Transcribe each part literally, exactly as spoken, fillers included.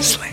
Sling.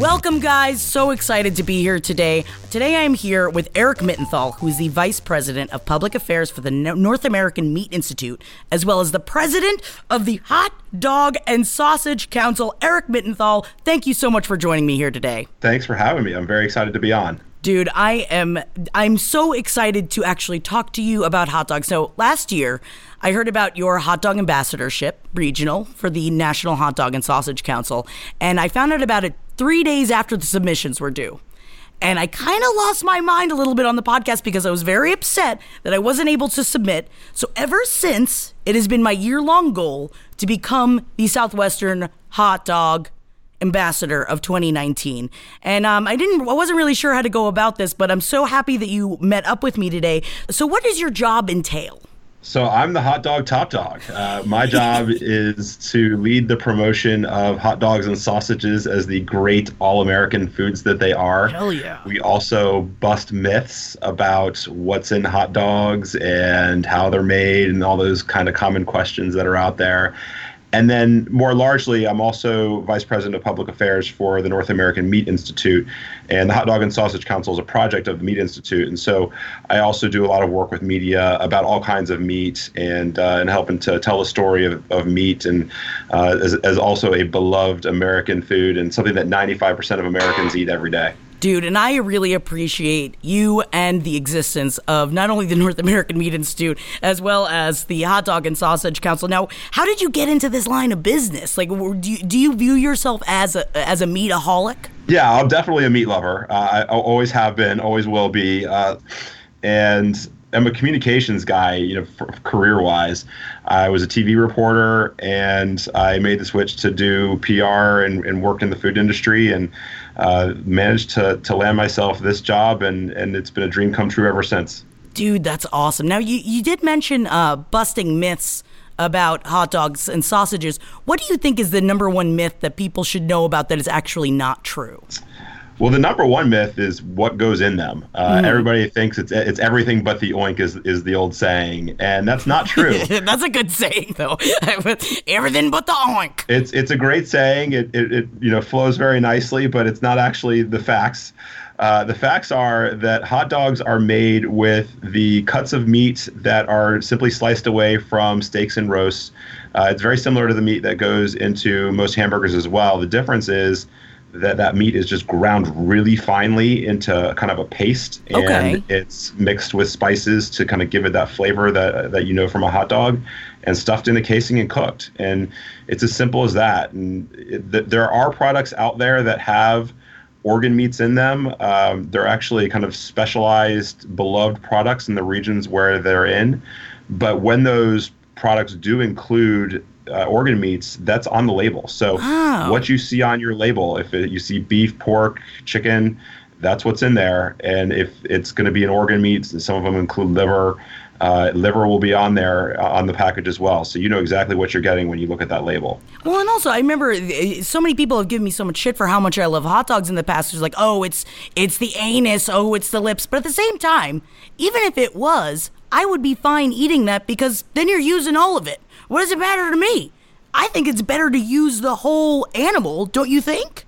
Welcome, guys. So excited to be here today. Today I'm here with Eric Mittenthal, who is the Vice President of Public Affairs for the North American Meat Institute, as well as the President of the Hot Dog and Sausage Council. Eric Mittenthal, thank you so much for joining me here today. Thanks for having me. I'm very excited to be on. Dude, I am, I'm so excited to actually talk to you about hot dogs. So last year, I heard about your hot dog ambassadorship regional for the National Hot Dog and Sausage Council, and I found out about it three days after the submissions were due. And I kind of lost my mind a little bit on the podcast because I was very upset that I wasn't able to submit. So ever since, it has been my year-long goal to become the Southwestern Hot Dog Ambassador of twenty nineteen. And um, I didn't, I wasn't really sure how to go about this, but I'm so happy that you met up with me today. So what does your job entail? So I'm the hot dog top dog. Uh, my job is to lead the promotion of hot dogs and sausages as the great all-American foods that they are. Hell yeah. We also bust myths about what's in hot dogs and how they're made and all those kind of common questions that are out there. And then more largely, I'm also Vice President of Public Affairs for the North American Meat Institute, and the Hot Dog and Sausage Council is a project of the Meat Institute. And so I also do a lot of work with media about all kinds of meat and uh, and helping to tell the story of, of meat and uh, as, as also a beloved American food and something that ninety-five percent of Americans eat every day. Dude, and I really appreciate you and the existence of not only the North American Meat Institute, as well as the Hot Dog and Sausage Council. Now, how did you get into this line of business? Like, do you, do you view yourself as a as a meataholic? Yeah, I'm definitely a meat lover. Uh, I always have been, always will be. Uh, and I'm a communications guy, you know, career-wise. I was a T V reporter, and I made the switch to do P R and, and worked in the food industry, and uh, managed to to land myself this job, and, and it's been a dream come true ever since. Dude, that's awesome. Now, you, you did mention uh, busting myths about hot dogs and sausages. What do you think is the number one myth that people should know about that is actually not true? Well, the number one myth is what goes in them. Uh, mm. Everybody thinks it's it's everything but the oink is, is the old saying, and that's not true. That's a good saying, though. Everything but the oink. It's it's a great saying. It, it it you know flows very nicely, but it's not actually the facts. Uh, the facts are that hot dogs are made with the cuts of meat that are simply sliced away from steaks and roasts. Uh, it's very similar to the meat that goes into most hamburgers as well. The difference is that that meat is just ground really finely into kind of a paste, and okay. It's mixed with spices to kind of give it that flavor that that you know from a hot dog, and stuffed in the casing and cooked. And it's as simple as that. And it, th- there are products out there that have organ meats in them. Um, they're actually kind of specialized, beloved products in the regions where they're in. But when those products do include Uh, organ meats, that's on the label. So oh. What you see on your label, if it, you see beef, pork, chicken, that's what's in there. And if it's going to be an organ meat, some of them include liver. Uh, liver will be on there uh, on the package as well. So you know exactly what you're getting when you look at that label. Well, and also I remember so many people have given me so much shit for how much I love hot dogs in the past. It's like, oh, it's it's the anus. Oh, it's the lips. But at the same time, even if it was, I would be fine eating that because then you're using all of it. What does it matter to me? I think it's better to use the whole animal, don't you think?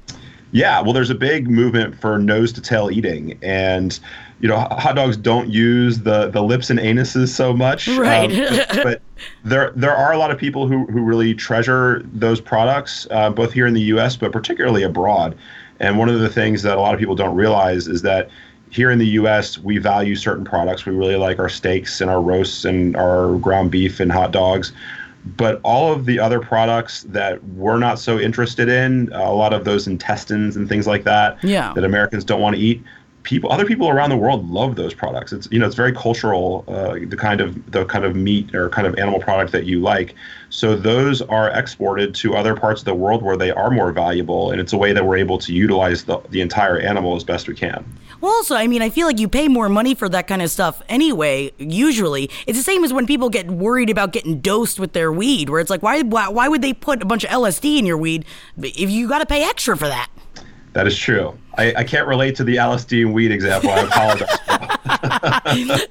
Yeah, well, there's a big movement for nose-to-tail eating, and you know, hot dogs don't use the, the lips and anuses so much, right? Um, but There, there are a lot of people who, who really treasure those products, uh, both here in the U S, but particularly abroad. And one of the things that a lot of people don't realize is that here in the U S, we value certain products. We really like our steaks and our roasts and our ground beef and hot dogs. But all of the other products that we're not so interested in, a lot of those intestines and things like that, yeah. that Americans don't want to eat, people, other people around the world love those products. It's, you know, it's very cultural, uh, the kind of the kind of meat or kind of animal product that you like. So those are exported to other parts of the world where they are more valuable, and it's a way that we're able to utilize the, the entire animal as best we can. Well, also, I mean, I feel like you pay more money for that kind of stuff anyway, usually. It's the same as when people get worried about getting dosed with their weed, where it's like, why why, why would they put a bunch of L S D in your weed if you got to pay extra for that? That is true. I, I can't relate to the L S D and weed example. I apologize.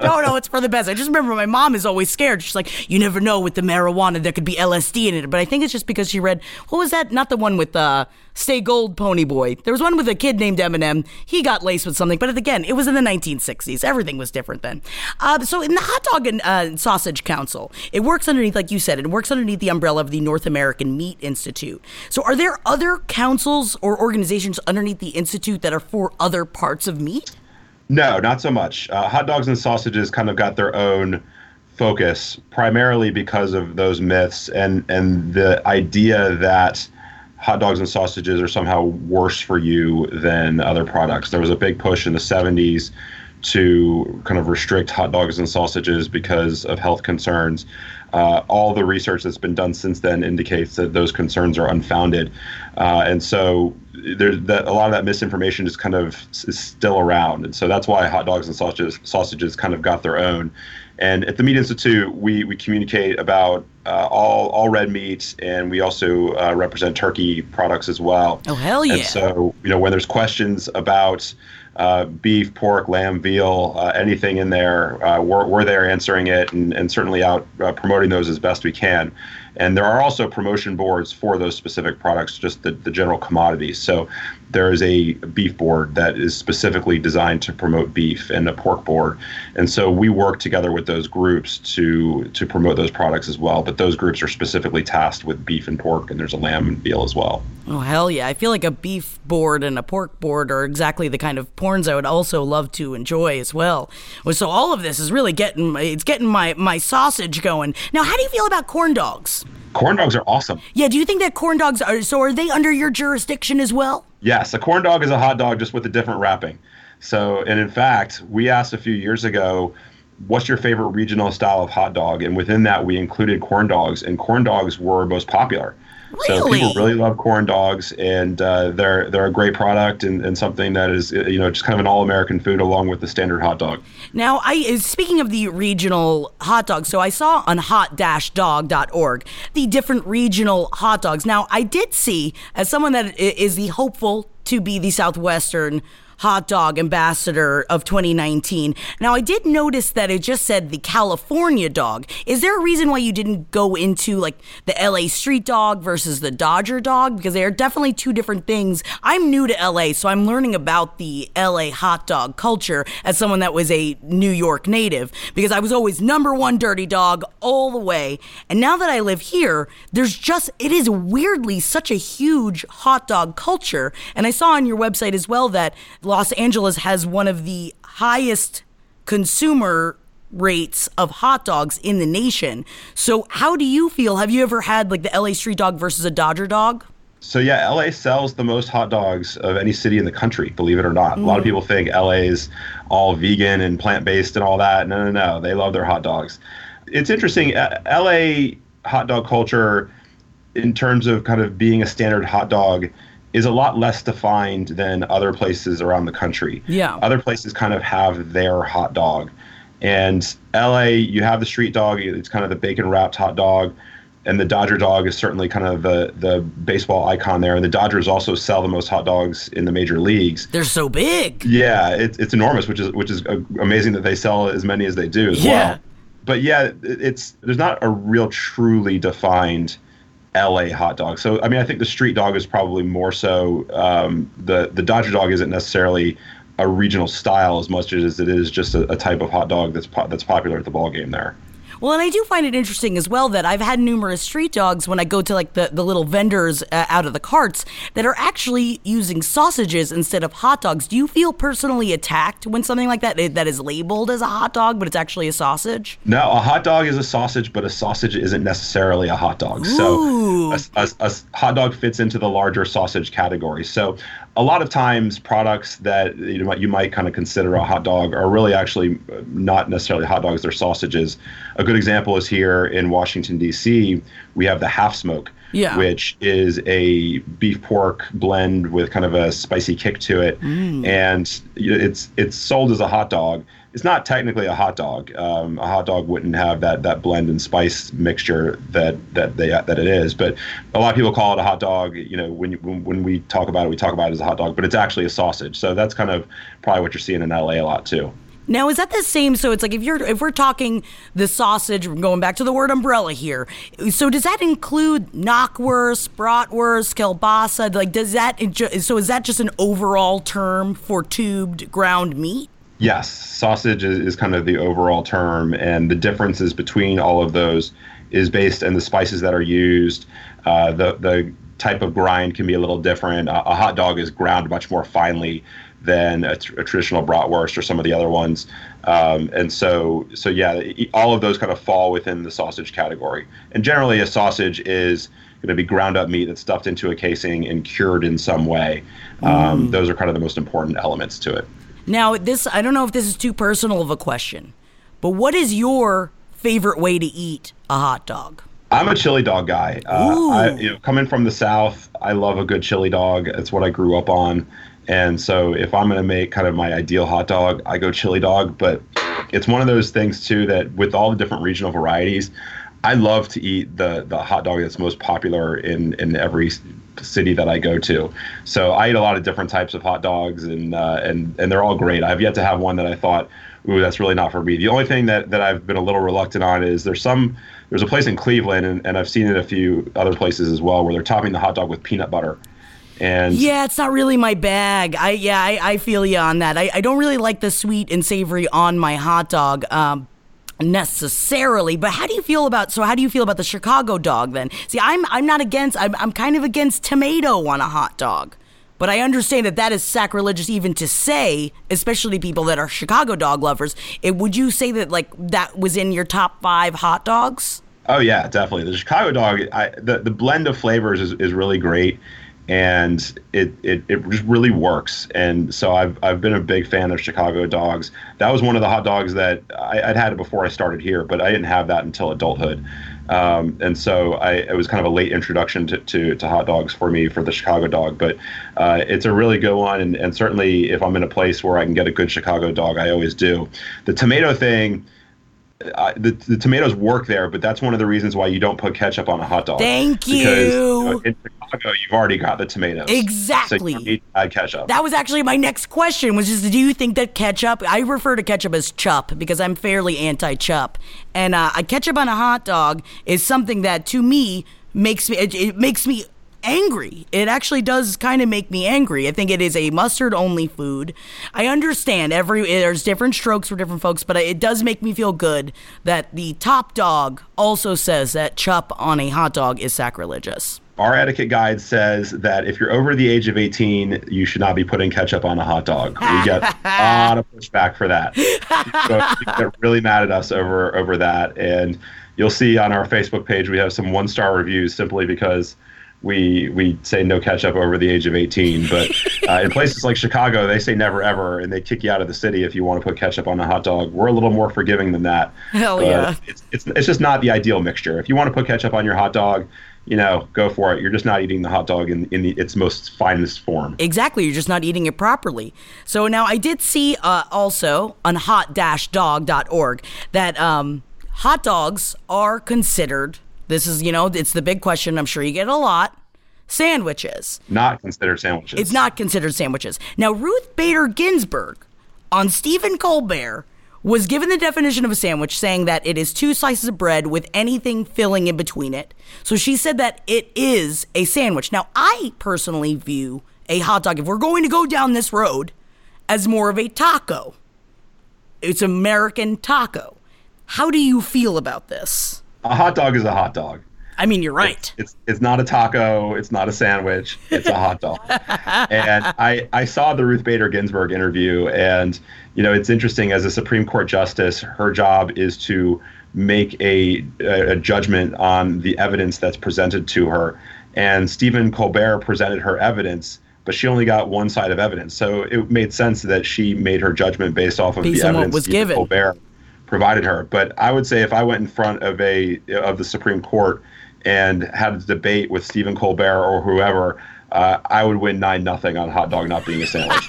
no, no, it's for the best. I just remember my mom is always scared. She's like, you never know with the marijuana, there could be L S D in it. But I think it's just because she read, what was that? Not the one with uh, Stay Gold Pony Boy. There was one with a kid named Eminem. He got laced with something. But again, it was in the nineteen sixties. Everything was different then. Uh, so in the Hot Dog and uh, Sausage Council, it works underneath, like you said, it works underneath the umbrella of the North American Meat Institute. So are there other councils or organizations underneath the Institute that are for other parts of meat? No, not so much. Uh, hot dogs and sausages kind of got their own focus, primarily because of those myths and, and the idea that hot dogs and sausages are somehow worse for you than other products. There was a big push in the seventies to kind of restrict hot dogs and sausages because of health concerns. Uh, all the research that's been done since then indicates that those concerns are unfounded. Uh, and so there's that, a lot of that misinformation is kind of is still around. And so that's why hot dogs and sausages, sausages kind of got their own. And at the Meat Institute, we, we communicate about uh, all all red meat, and we also uh, represent turkey products as well. Oh, hell yeah. And so, you know, when there's questions about uh, beef, pork, lamb, veal, uh, anything in there, uh, we're, we're there answering it and, and certainly out uh, promoting those as best we can. And there are also promotion boards for those specific products, just the, the general commodities. So there is a beef board that is specifically designed to promote beef and a pork board. And so we work together with those groups to to promote those products as well. But those groups are specifically tasked with beef and pork, and there's a lamb and veal as well. Oh, hell yeah. I feel like a beef board and a pork board are exactly the kind of porns I would also love to enjoy as well. So all of this is really getting, it's getting my, my sausage going. Now, how do you feel about corn dogs? Corn dogs are awesome. Yeah, do you think that corn dogs are, so are they under your jurisdiction as well? Yes, a corn dog is a hot dog just with a different wrapping. So, and in fact, we asked a few years ago, what's your favorite regional style of hot dog? And within that, we included corn dogs, and corn dogs were most popular. Really? So people really love corn dogs, and uh, they're they're a great product and, and something that is, you know, just kind of an all-American food along with the standard hot dog. Now, I speaking of the regional hot dogs, so I saw on hot dash dog dot org the different regional hot dogs. Now, I did see, as someone that is the hopeful to be the Southwestern Hot Dog Ambassador of twenty nineteen. Now, I did notice that it just said the California dog. Is there a reason why you didn't go into like the L A street dog versus the Dodger dog? Because they are definitely two different things. I'm new to L A, so I'm learning about the L A hot dog culture as someone that was a New York native, because I was always number one dirty dog all the way. And now that I live here, there's just, it is weirdly such a huge hot dog culture. And I saw on your website as well that Los Angeles has one of the highest consumer rates of hot dogs in the nation. So how do you feel? Have you ever had like the L A street dog versus a Dodger dog? So yeah, L A sells the most hot dogs of any city in the country, believe it or not. Mm. A lot of people think L A is all vegan and plant-based and all that. No, no, no. They love their hot dogs. It's interesting. L A hot dog culture, in terms of kind of being a standard hot dog, is a lot less defined than other places around the country. Yeah. Other places kind of have their hot dog. And L A, you have the street dog, it's kind of the bacon wrapped hot dog. And the Dodger dog is certainly kind of the, the baseball icon there. And the Dodgers also sell the most hot dogs in the major leagues. They're so big. Yeah, it, it's enormous, which is which is amazing that they sell as many as they do as yeah. well. But yeah, it's there's not a real truly defined L A hot dog. So, I mean, I think the street dog is probably more so, um, the, the Dodger dog isn't necessarily a regional style as much as it is just a, a type of hot dog that's po- that's popular at the ballgame there. Well, and I do find it interesting as well that I've had numerous street dogs when I go to like the, the little vendors uh, out of the carts that are actually using sausages instead of hot dogs. Do you feel personally attacked when something like that that is labeled as a hot dog, but it's actually a sausage? No, a hot dog is a sausage, but a sausage isn't necessarily a hot dog. Ooh. So a, a, a hot dog fits into the larger sausage category. So a lot of times products that you might, you might kind of consider a hot dog are really actually not necessarily hot dogs, they're sausages. A good example is here in Washington, D C, we have the half smoke, yeah. which is a beef pork blend with kind of a spicy kick to it. Mm. And it's it's sold as a hot dog. It's not technically a hot dog. Um, a hot dog wouldn't have that that blend and spice mixture that that they that it is. But a lot of people call it a hot dog. You know, when you, when we talk about it, we talk about it as a hot dog, but it's actually a sausage. So that's kind of probably what you're seeing in L A a lot too. Now, is that the same? So it's like if you're if we're talking the sausage, we're going back to the word umbrella here. So does that include knockwurst, bratwurst, kielbasa? Like, does that so is that just an overall term for tubed ground meat? Yes, sausage is, is kind of the overall term, and the differences between all of those is based on the spices that are used. Uh, the the type of grind can be a little different. A, a hot dog is ground much more finely than a, tr- a traditional bratwurst or some of the other ones. Um, and so, so yeah, all of those kind of fall within the sausage category. And generally, a sausage is going to be ground up meat that's stuffed into a casing and cured in some way. Um, mm. Those are kind of the most important elements to it. Now, this I don't know if this is too personal of a question, but what is your favorite way to eat a hot dog? I'm a chili dog guy. Uh, I, you know, coming from the South, I love a good chili dog. It's what I grew up on. And so if I'm going to make kind of my ideal hot dog, I go chili dog. But it's one of those things, too, that with all the different regional varieties, I love to eat the the hot dog that's most popular in, in every city that I go to. So I eat a lot of different types of hot dogs, and uh, and and they're all great. I've yet to have one that I thought, ooh, that's really not for me. The only thing that, that I've been a little reluctant on is there's some there's a place in Cleveland, and, and I've seen it a few other places as well, where they're topping the hot dog with peanut butter. And yeah, it's not really my bag. I yeah, I, I feel you on that. I, I don't really like the sweet and savory on my hot dog. Um, necessarily, but how do you feel about so how do you feel about the Chicago dog then? See, I'm I'm not against I'm I'm kind of against tomato on a hot dog, but I understand that that is sacrilegious even to say, especially to people that are Chicago dog lovers. It, would you say that like that was in your top five hot dogs? Oh yeah, definitely. The Chicago dog, I, the the blend of flavors is, is really great, and it, it it just really works. And so I've I've been a big fan of Chicago dogs. That was one of the hot dogs that I, I'd had before I started here, but I didn't have that until adulthood. Um, and so I, it was kind of a late introduction to, to, to hot dogs for me, for the Chicago dog. But uh, it's a really good one, and, and certainly if I'm in a place where I can get a good Chicago dog, I always do. The tomato thing, Uh, the, the tomatoes work there, but that's one of the reasons why you don't put ketchup on a hot dog. Thank you. Because, you know, in Chicago, you've already got the tomatoes. Exactly. So you need to add ketchup. That was actually my next question, was just, do you think that ketchup, I refer to ketchup as chup because I'm fairly anti-chup. And uh, ketchup on a hot dog is something that to me makes me, it, it makes me angry. It actually does kind of make me angry. I think it is a mustard-only food. I understand every there's different strokes for different folks, but it does make me feel good that the top dog also says that chup on a hot dog is sacrilegious. Our etiquette guide says that if you're over the age of eighteen, you should not be putting ketchup on a hot dog. We get a lot of pushback for that. People get really mad at us over over that, and you'll see on our Facebook page we have some one-star reviews simply because We we say no ketchup over the age of eighteen, but uh, in places like Chicago, they say never ever, and they kick you out of the city if you want to put ketchup on a hot dog. We're a little more forgiving than that. Hell but yeah! It's, it's it's just not the ideal mixture. If you want to put ketchup on your hot dog, you know, go for it. You're just not eating the hot dog in, in the, its most finest form. Exactly. You're just not eating it properly. So now I did see uh, also on hot dash dog dot org that um, hot dogs are considered. This is, you know, it's the big question. I'm sure you get a lot. Sandwiches. Not considered sandwiches. It's not considered sandwiches. Now, Ruth Bader Ginsburg on Stephen Colbert was given the definition of a sandwich, saying that it is two slices of bread with anything filling in between it. So she said that it is a sandwich. Now, I personally view a hot dog, if we're going to go down this road, as more of a taco. It's American taco. How do you feel about this? A hot dog is a hot dog. I mean, you're right. It's it's, it's not a taco. It's not a sandwich. It's a hot dog. And I, I saw the Ruth Bader Ginsburg interview, and, you know, it's interesting. As a Supreme Court justice, her job is to make a, a judgment on the evidence that's presented to her. And Stephen Colbert presented her evidence, but she only got one side of evidence. So it made sense that she made her judgment based off of based the evidence was given. Colbert provided her. But I would say if I went in front of a of the Supreme Court and had a debate with Stephen Colbert or whoever, uh, I would win nine nothing on hot dog not being a sandwich.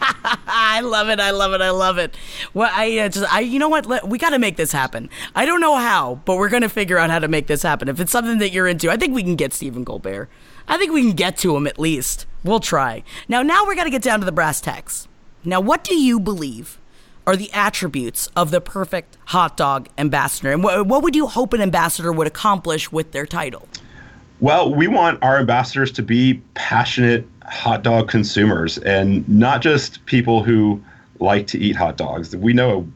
I love it. I love it. I love it. Well, I uh, just, I, you know what? Let, we got to make this happen. I don't know how, but we're going to figure out how to make this happen. If it's something that you're into, I think we can get Stephen Colbert. I think we can get to him at least. We'll try. Now, now we got to get down to the brass tacks. Now, what do you believe are the attributes of the perfect hot dog ambassador? And wh- what would you hope an ambassador would accomplish with their title? Well, we want our ambassadors to be passionate hot dog consumers, and not just people who like to eat hot dogs. We know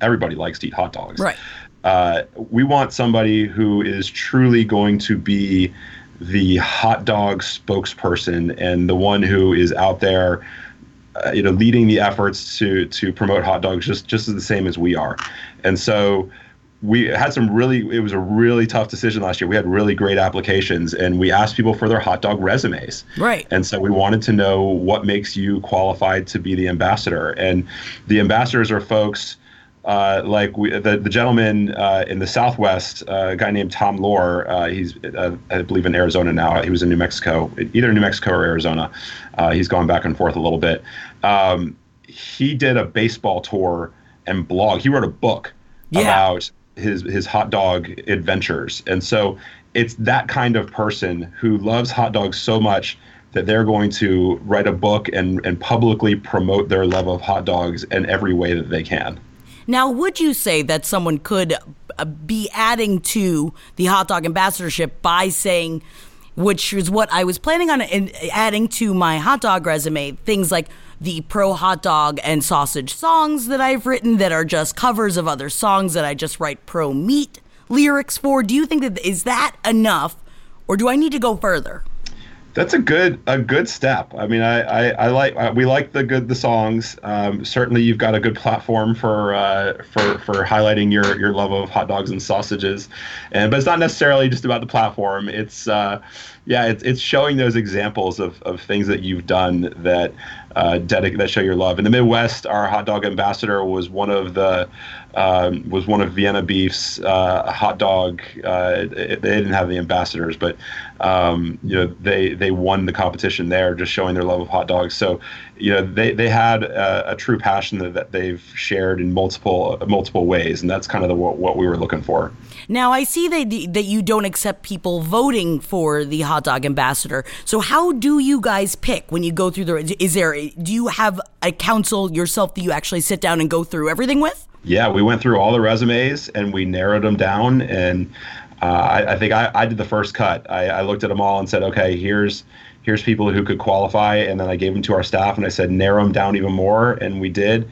everybody likes to eat hot dogs. Right. Uh, we want somebody who is truly going to be the hot dog spokesperson and the one who is out there, uh, you know, leading the efforts to to promote hot dogs just just as the same as we are. And so we had some really, it was a really tough decision last year. We had really great applications, and we asked people for their hot dog resumes. Right. And so we wanted to know what makes you qualified to be the ambassador. And the ambassadors are folks Uh, like we, the, the gentleman uh, in the Southwest, uh, a guy named Tom Lohr, uh, he's, uh, I believe, in Arizona now. He was in New Mexico, either New Mexico or Arizona. Uh, he's gone back and forth a little bit. Um, he did a baseball tour and blog. He wrote a book yeah. about his, his hot dog adventures. And so it's that kind of person who loves hot dogs so much that they're going to write a book and, and publicly promote their love of hot dogs in every way that they can. Now, would you say that someone could be adding to the hot dog ambassadorship by saying, which is what I was planning on adding to my hot dog resume, things like the pro hot dog and sausage songs that I've written that are just covers of other songs that I just write pro meat lyrics for? Do you think that is that enough, or do I need to go further? That's a good a good step. I mean, I, I, I like I, we like the good the songs. Um, certainly, you've got a good platform for uh, for for highlighting your, your love of hot dogs and sausages, and but it's not necessarily just about the platform. It's uh, yeah, it's it's showing those examples of, of things that you've done that uh, dedic- that show your love. In the Midwest, our hot dog ambassador was one of the um, was one of Vienna Beef's uh, hot dog. Uh, they didn't have the ambassadors, but um, you know they. they They won the competition there, just showing their love of hot dogs. So, you know, they they had a, a true passion that, that they've shared in multiple multiple ways, and that's kind of the, what, what we were looking for. Now, I see that that you don't accept people voting for the hot dog ambassador. So, how do you guys pick when you go through the? Is there? Do you have a council yourself that you actually sit down and go through everything with? Yeah, we went through all the resumes and we narrowed them down and. Uh, I, I think I, I did the first cut. I, I looked at them all and said, okay, here's here's people who could qualify. And then I gave them to our staff and I said, narrow them down even more. And we did.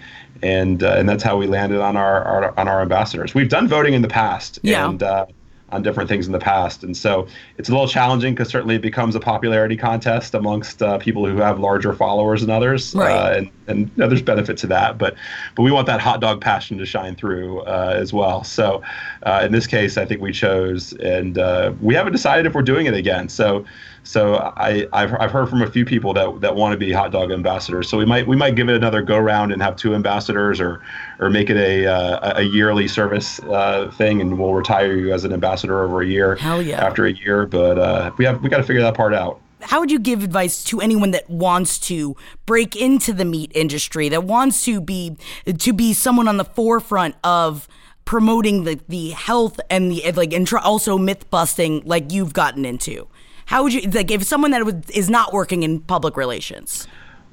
And uh, and that's how we landed on our, our on our ambassadors. We've done voting in the past yeah. and uh, on different things in the past. And so it's a little challenging because certainly it becomes a popularity contest amongst uh, people who have larger followers than others. Right. Uh, and, and you know, there's benefit to that. But but we want that hot dog passion to shine through uh, as well. So uh, in this case, I think we chose and uh, we haven't decided if we're doing it again. So so I, I've I've heard from a few people that, that want to be hot dog ambassadors. So we might we might give it another go round and have two ambassadors or or make it a uh, a yearly service uh, thing. And we'll retire you as an ambassador. Over a year, Hell yeah. after a year, but uh, we have we got to figure that part out. How would you give advice to anyone that wants to break into the meat industry, that wants to be to be someone on the forefront of promoting the, the health and the like, and tr- also myth busting like you've gotten into? How would you like if someone that was, is not working in public relations?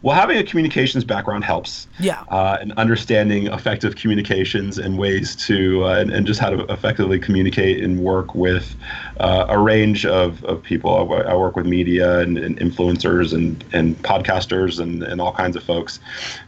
Well, having a communications background helps. Yeah. Uh, and understanding effective communications and ways to, uh, and, and just how to effectively communicate and work with uh, a range of, of people. I, I work with media and, and influencers and, and podcasters and, and all kinds of folks.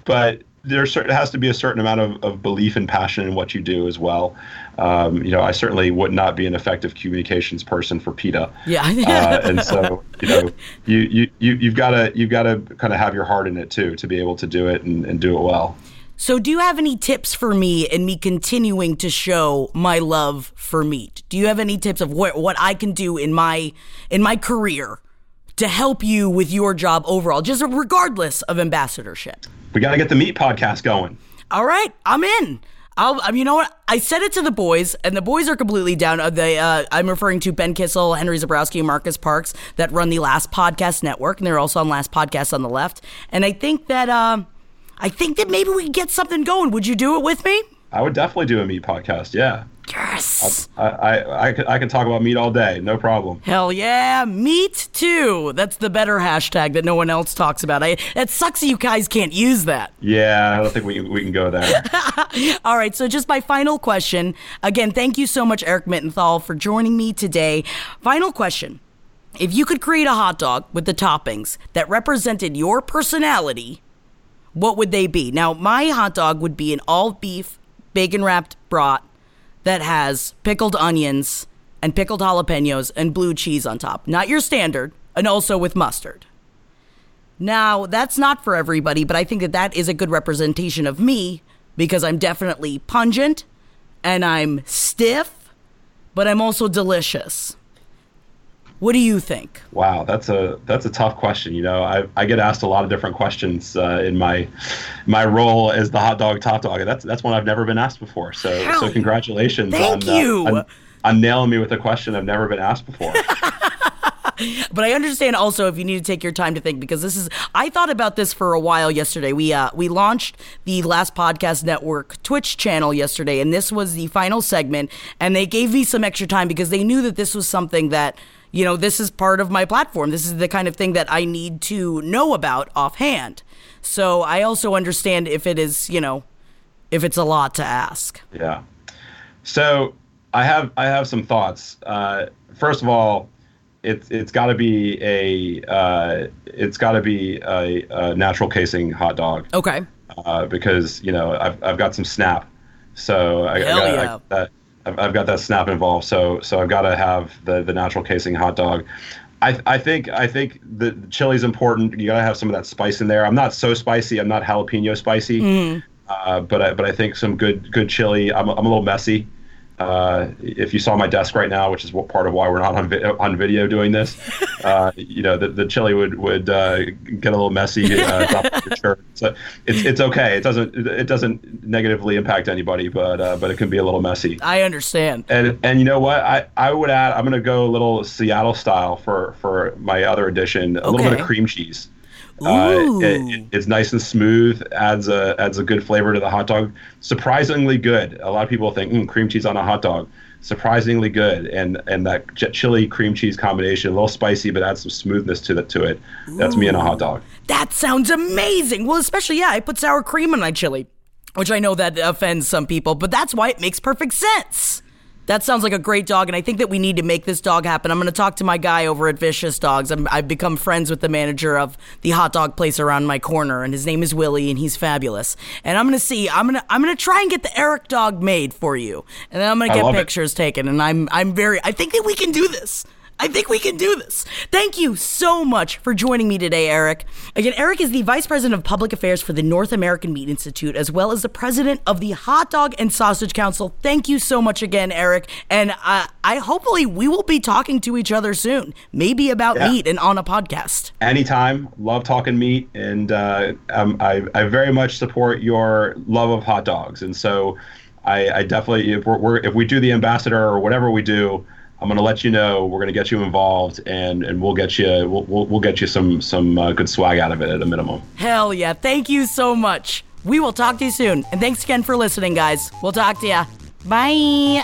But there has to be a certain amount of, of belief and passion in what you do as well. Um, you know, I certainly would not be an effective communications person for PETA. Yeah. uh, and so, you know, you, you, you, you've got to you've got to kind of have your heart in it, too, to be able to do it and, and do it well. So do you have any tips for me and me continuing to show my love for meat? Do you have any tips of what, what I can do in my in my career to help you with your job overall, just regardless of ambassadorship? We got to get the meat podcast going. All right, I'm in. I'll, I mean, you know what? I said it to the boys, and the boys are completely down. They, uh, I'm referring to Ben Kissel, Henry Zebrowski, and Marcus Parks that run the Last Podcast Network, and they're also on Last Podcast on the Left. And I think that um, I think that maybe we can get something going. Would you do it with me? I would definitely do a meat podcast, yeah. Yes. I, I, I, I can talk about meat all day. No problem. Hell yeah. Meat too. That's the better hashtag that no one else talks about. I, that sucks that you guys can't use that. Yeah, I don't think we, we can go there. All right. So just my final question. Again, thank you so much, Eric Mittenthal, for joining me today. Final question. If you could create a hot dog with the toppings that represented your personality, what would they be? Now, my hot dog would be an all beef, bacon wrapped brat that has pickled onions and pickled jalapenos and blue cheese on top. Not your standard, and also with mustard. Now, that's not for everybody, but I think that that is a good representation of me because I'm definitely pungent and I'm stiff, but I'm also delicious. What do you think? Wow, that's a that's a tough question. You know, I I get asked a lot of different questions uh, in my my role as the hot dog top dog. That's that's one I've never been asked before. So How? so congratulations Thank on, you. Uh, on on nailing me with a question I've never been asked before. But I understand also if you need to take your time to think, because this is, I thought about this for a while yesterday. We uh, we launched the Last Podcast Network Twitch channel yesterday, and this was the final segment. And they gave me some extra time because they knew that this was something that, you know, this is part of my platform. This is the kind of thing that I need to know about offhand. So I also understand if it is, you know, if it's a lot to ask. Yeah. So I have I have some thoughts. Uh, first of all, it's it's got to be a uh, it's got to be a, a natural casing hot dog. Okay. Uh, because you know I've I've got some snap. So I, Hell I, yeah. I, I I've got that snap involved, so so I've got to have the, the natural casing hot dog. I I think I think the, the chili's important. You got to have some of that spice in there. I'm not so spicy. I'm not jalapeno spicy, mm. uh, but I, but I think some good good chili. I'm I'm a little messy. Uh, if you saw my desk right now, which is what, part of why we're not on, vi- on video doing this, uh, you know, the, the chili would, would, uh, get a little messy, uh, top your shirt. So it's, it's okay. It doesn't, it doesn't negatively impact anybody, but, uh, but it can be a little messy. I understand. And, and you know what, I, I would add, I'm going to go a little Seattle style for, for my other addition, a okay. little bit of cream cheese. Uh, it, it, it's nice and smooth, adds a adds a good flavor to the hot dog. Surprisingly good. A lot of people think mm, cream cheese on a hot dog. Surprisingly good, and and that chili cream cheese combination, a little spicy, but adds some smoothness to that to it. Ooh. That's me and a hot dog. That sounds amazing. Well, especially yeah, I put sour cream on my chili, which I know that offends some people, but that's why it makes perfect sense. That sounds like a great dog, and I think that we need to make this dog happen. I'm going to talk to my guy over at Vicious Dogs. I'm, I've become friends with the manager of the hot dog place around my corner, and his name is Willie, and he's fabulous. And I'm going to see. I'm going to. I'm going to try and get the Eric dog made for you, and then I'm going to get pictures it. taken. And I'm. I'm very. I think that we can do this. I think we can do this. Thank you so much for joining me today, Eric. Again, Eric is the Vice President of Public Affairs for the North American Meat Institute, as well as the President of the Hot Dog and Sausage Council. Thank you so much again, Eric. And uh, I hopefully we will be talking to each other soon, maybe about yeah. meat and on a podcast. Anytime. Love talking meat. And uh, um, I, I very much support your love of hot dogs. And so I, I definitely, if, we're, we're, if we do the ambassador or whatever we do, I'm going to let you know. We're going to get you involved, and, and we'll get you we'll we'll, we'll get you some some uh, good swag out of it at a minimum. Hell yeah! Thank you so much. We will talk to you soon, and thanks again for listening, guys. We'll talk to you. Bye.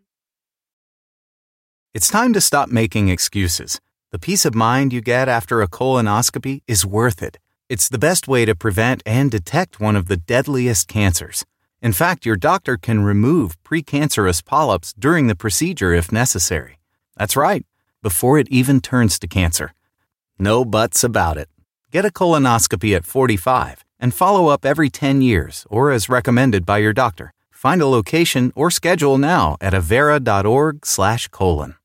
It's time to stop making excuses. The peace of mind you get after a colonoscopy is worth it. It's the best way to prevent and detect one of the deadliest cancers. In fact, your doctor can remove precancerous polyps during the procedure if necessary. That's right, before it even turns to cancer. No buts about it. Get a colonoscopy at forty-five and follow up every ten years or as recommended by your doctor. Find a location or schedule now at avera dot org slash colon.